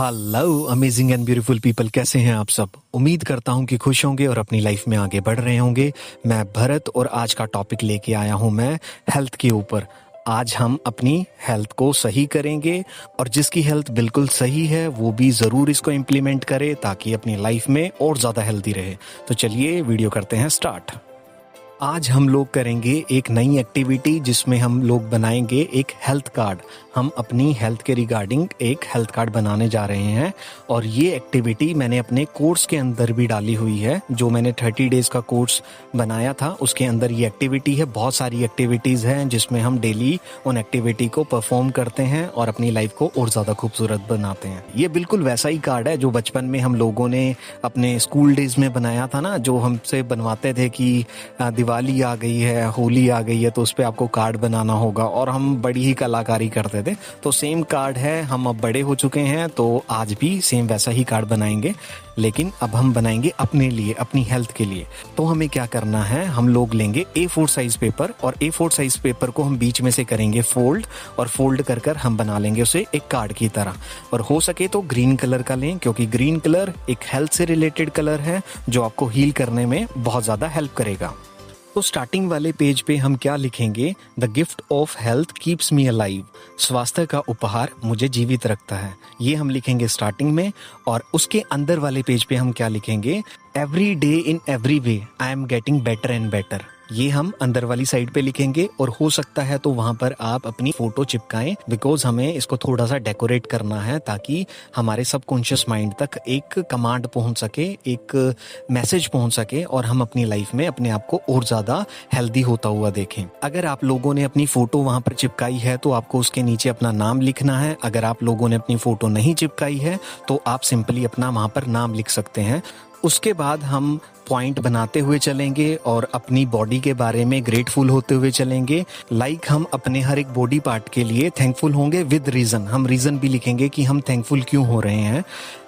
Hello amazing and beautiful people, कैसे हैं आप सब। उम्मीद करता हूं कि खुश होंगे और अपनी लाइफ में आगे बढ़ रहे होंगे। मैं भरत और आज का टॉपिक लेके आया हूं मैं हेल्थ के ऊपर। आज हम अपनी हेल्थ को सही करेंगे और जिसकी हेल्थ बिल्कुल सही है वो भी ज़रूर इसको इम्प्लीमेंट करे ताकि अपनी लाइफ में और ज़्यादा हेल्दी रहे। तो चलिए वीडियो करते हैं स्टार्ट। आज हम लोग करेंगे एक नई एक्टिविटी जिसमें हम लोग बनाएंगे एक हेल्थ कार्ड। हम अपनी हेल्थ के रिगार्डिंग एक हेल्थ कार्ड बनाने जा रहे हैं और ये एक्टिविटी मैंने अपने कोर्स के अंदर भी डाली हुई है। जो मैंने 30 डेज़ का कोर्स बनाया था उसके अंदर ये एक्टिविटी है। बहुत सारी एक्टिविटीज़ हैं जिसमें हम डेली उन एक्टिविटी को परफॉर्म करते हैं और अपनी लाइफ को और ज़्यादा खूबसूरत बनाते हैं। ये बिल्कुल वैसा ही कार्ड है जो बचपन में हम लोगों ने अपने स्कूल डेज़ में बनाया था ना, जो हमसे बनवाते थे कि दिवाली आ गई है, होली आ गई है, तो उस पर आपको कार्ड बनाना होगा और हम बड़ी ही कलाकारी करते थे। तो सेम कार्ड है, हम अब बड़े हो चुके हैं तो आज भी सेम वैसा ही कार्ड बनाएंगे, लेकिन अब हम बनाएंगे अपने लिए, अपनी हेल्थ के लिए। तो हमें क्या करना है, हम लोग लेंगे A4 साइज पेपर और A4 साइज पेपर को हम बीच में से करेंगे फोल्ड और फोल्ड कर कर हम बना लेंगे उसे एक कार्ड की तरह। और हो सके तो ग्रीन कलर का लें क्योंकि ग्रीन कलर एक हेल्थ से रिलेटेड कलर है जो आपको हील करने में बहुत ज़्यादा हेल्प करेगा। तो स्टार्टिंग वाले पेज पे हम क्या लिखेंगे, the gift of health keeps me alive, स्वास्थ्य का उपहार मुझे जीवित रखता है। ये हम लिखेंगे स्टार्टिंग में। और उसके अंदर वाले पेज पे हम क्या लिखेंगे, every day in every way I am getting better and better. ये हम अंदर वाली साइड पे लिखेंगे और हो सकता है तो वहाँ पर आप अपनी फोटो चिपकाएं बिकॉज हमें इसको थोड़ा सा डेकोरेट करना है ताकि हमारे सबकॉन्शियस माइंड तक एक कमांड पहुँच सके, एक मैसेज पहुँच सके और हम अपनी लाइफ में अपने आप को और ज़्यादा हेल्दी होता हुआ देखें। अगर आप लोगों ने अपनी फ़ोटो वहाँ पर चिपकाई है तो आपको उसके नीचे अपना नाम लिखना है। अगर आप लोगों ने अपनी फ़ोटो नहीं चिपकाई है तो आप सिंपली अपना वहाँ पर नाम लिख सकते हैं। उसके बाद हम पॉइंट बनाते हुए चलेंगे और अपनी बॉडी के बारे में ग्रेटफुल होते हुए चलेंगे। लाइक हम अपने हर एक बॉडी पार्ट के लिए थैंकफुल होंगे विद रीज़न। हम रीज़न भी लिखेंगे कि हम थैंकफुल क्यों हो रहे हैं।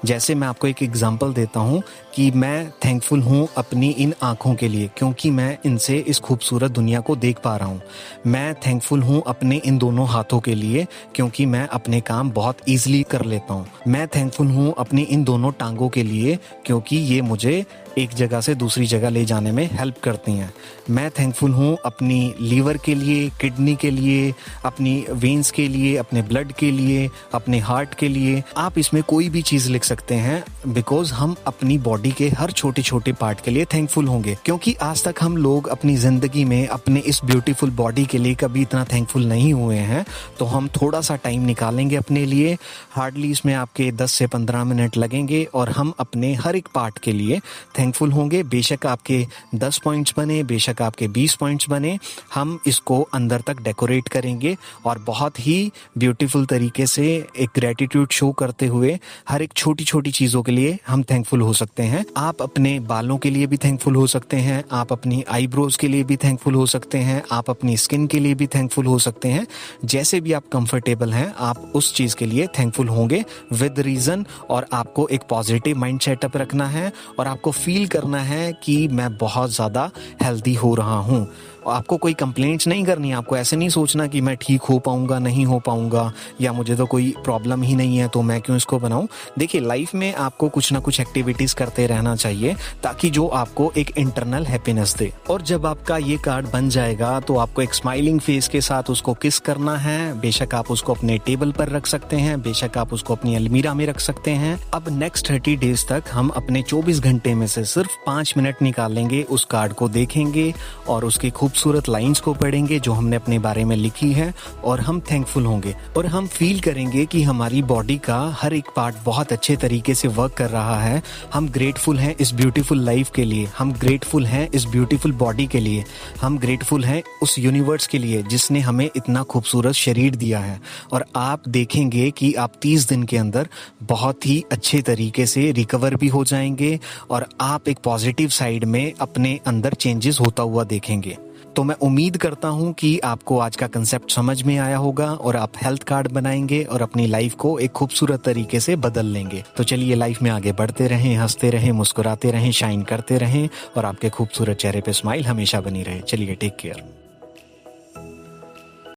जैसे मैं आपको एक एग्जांपल देता हूँ कि मैं थैंकफुल हूँ अपनी इन आँखों के लिए क्योंकि मैं इनसे इस खूबसूरत दुनिया को देख पा रहा हूँ। मैं थैंकफुल हूँ अपने इन दोनों हाथों के लिए क्योंकि मैं अपने काम बहुत ईजिली कर लेता हूँ। मैं थैंकफुल हूँ अपनी इन दोनों टांगों के लिए क्योंकि ये मुझे एक जगह से दूसरी जगह ले जाने में हेल्प करती हैं। मैं थैंकफुल हूँ अपनी लीवर के लिए, किडनी के लिए, अपनी वेंस के लिए, अपने ब्लड के लिए, अपने हार्ट के लिए। आप इसमें कोई भी चीज़ लिख सकते हैं बिकॉज हम अपनी बॉडी के हर छोटे छोटे पार्ट के लिए थैंकफुल होंगे क्योंकि आज तक हम लोग अपनी ज़िंदगी में अपने इस ब्यूटीफुल बॉडी के लिए कभी इतना थैंकफुल नहीं हुए हैं। तो हम थोड़ा सा टाइम निकालेंगे अपने लिए, हार्डली इसमें आपके 10 से 15 मिनट लगेंगे और हम अपने हर एक पार्ट के लिए थैंकफुल होंगे। बेशक आपके 10 पॉइंट्स बने, बेशक आपके 20 पॉइंट्स बने, हम इसको अंदर तक डेकोरेट करेंगे और बहुत ही ब्यूटीफुल तरीके से एक ग्रेटिट्यूड शो करते हुए हर एक छोटी छोटी चीज़ों के लिए हम थैंकफुल हो सकते हैं। आप अपने बालों के लिए भी थैंकफुल हो सकते हैं, आप अपनी आईब्रोज के लिए भी थैंकफुल हो सकते हैं, आप अपनी स्किन के लिए भी थैंकफुल हो सकते हैं। जैसे भी आप कंफर्टेबल हैं आप उस चीज़ के लिए थैंकफुल होंगे विद रीज़न। और आपको एक पॉजिटिव माइंड सेटअप रखना है और आपको फील करना है कि मैं बहुत ज़्यादा हेल्दी हो रहा हूँ। आपको कोई कंप्लेंट्स नहीं करनी, आपको ऐसे नहीं सोचना कि मैं ठीक हो पाऊँगा, नहीं हो पाऊँगा, या मुझे तो कोई प्रॉब्लम ही नहीं है तो मैं क्यों इसको बनाऊँ। देखिए लाइफ में आपको कुछ ना कुछ एक्टिविटीज़ करते रहना चाहिए ताकि जो आपको एक इंटरनल हैप्पीनेस दे। और जब आपका ये कार्ड बन जाएगा तो आपको एक स्माइलिंग फेस के साथ उसको किस करना है। बेशक आप उसको अपने टेबल पर रख सकते हैं, बेशक आप उसको अपनी अलमीरा में रख सकते हैं। अब नेक्स्ट 30 डेज तक हम अपने 24 घंटे में से सिर्फ 5 मिनट निकालेंगे, उस कार्ड को देखेंगे और उसकी खूबसूरत लाइंस को पढ़ेंगे जो हमने अपने बारे में लिखी है और हम थैंकफुल होंगे और हम फील करेंगे कि हमारी बॉडी का हर एक पार्ट बहुत अच्छे तरीके से वर्क कर रहा है। हम ग्रेटफुल हैं इस ब्यूटीफुल लाइफ के लिए, हम ग्रेटफुल हैं इस ब्यूटीफुल बॉडी के लिए, हम ग्रेटफुल हैं उस यूनिवर्स के लिए जिसने हमें इतना खूबसूरत शरीर दिया है। और आप देखेंगे कि आप 30 दिन के अंदर बहुत ही अच्छे तरीके से रिकवर भी हो जाएंगे और आप एक पॉजिटिव साइड में अपने अंदर चेंजेस होता हुआ देखेंगे। तो मैं उम्मीद करता हूं कि आपको आज का कंसेप्ट समझ में आया होगा और आप हेल्थ कार्ड बनाएंगे और अपनी लाइफ को एक खूबसूरत तरीके से बदल लेंगे। तो चलिए लाइफ में आगे बढ़ते रहें, हंसते रहें, मुस्कुराते रहें, शाइन करते रहें और आपके खूबसूरत चेहरे पे स्माइल हमेशा बनी रहे। चलिए टेक केयर।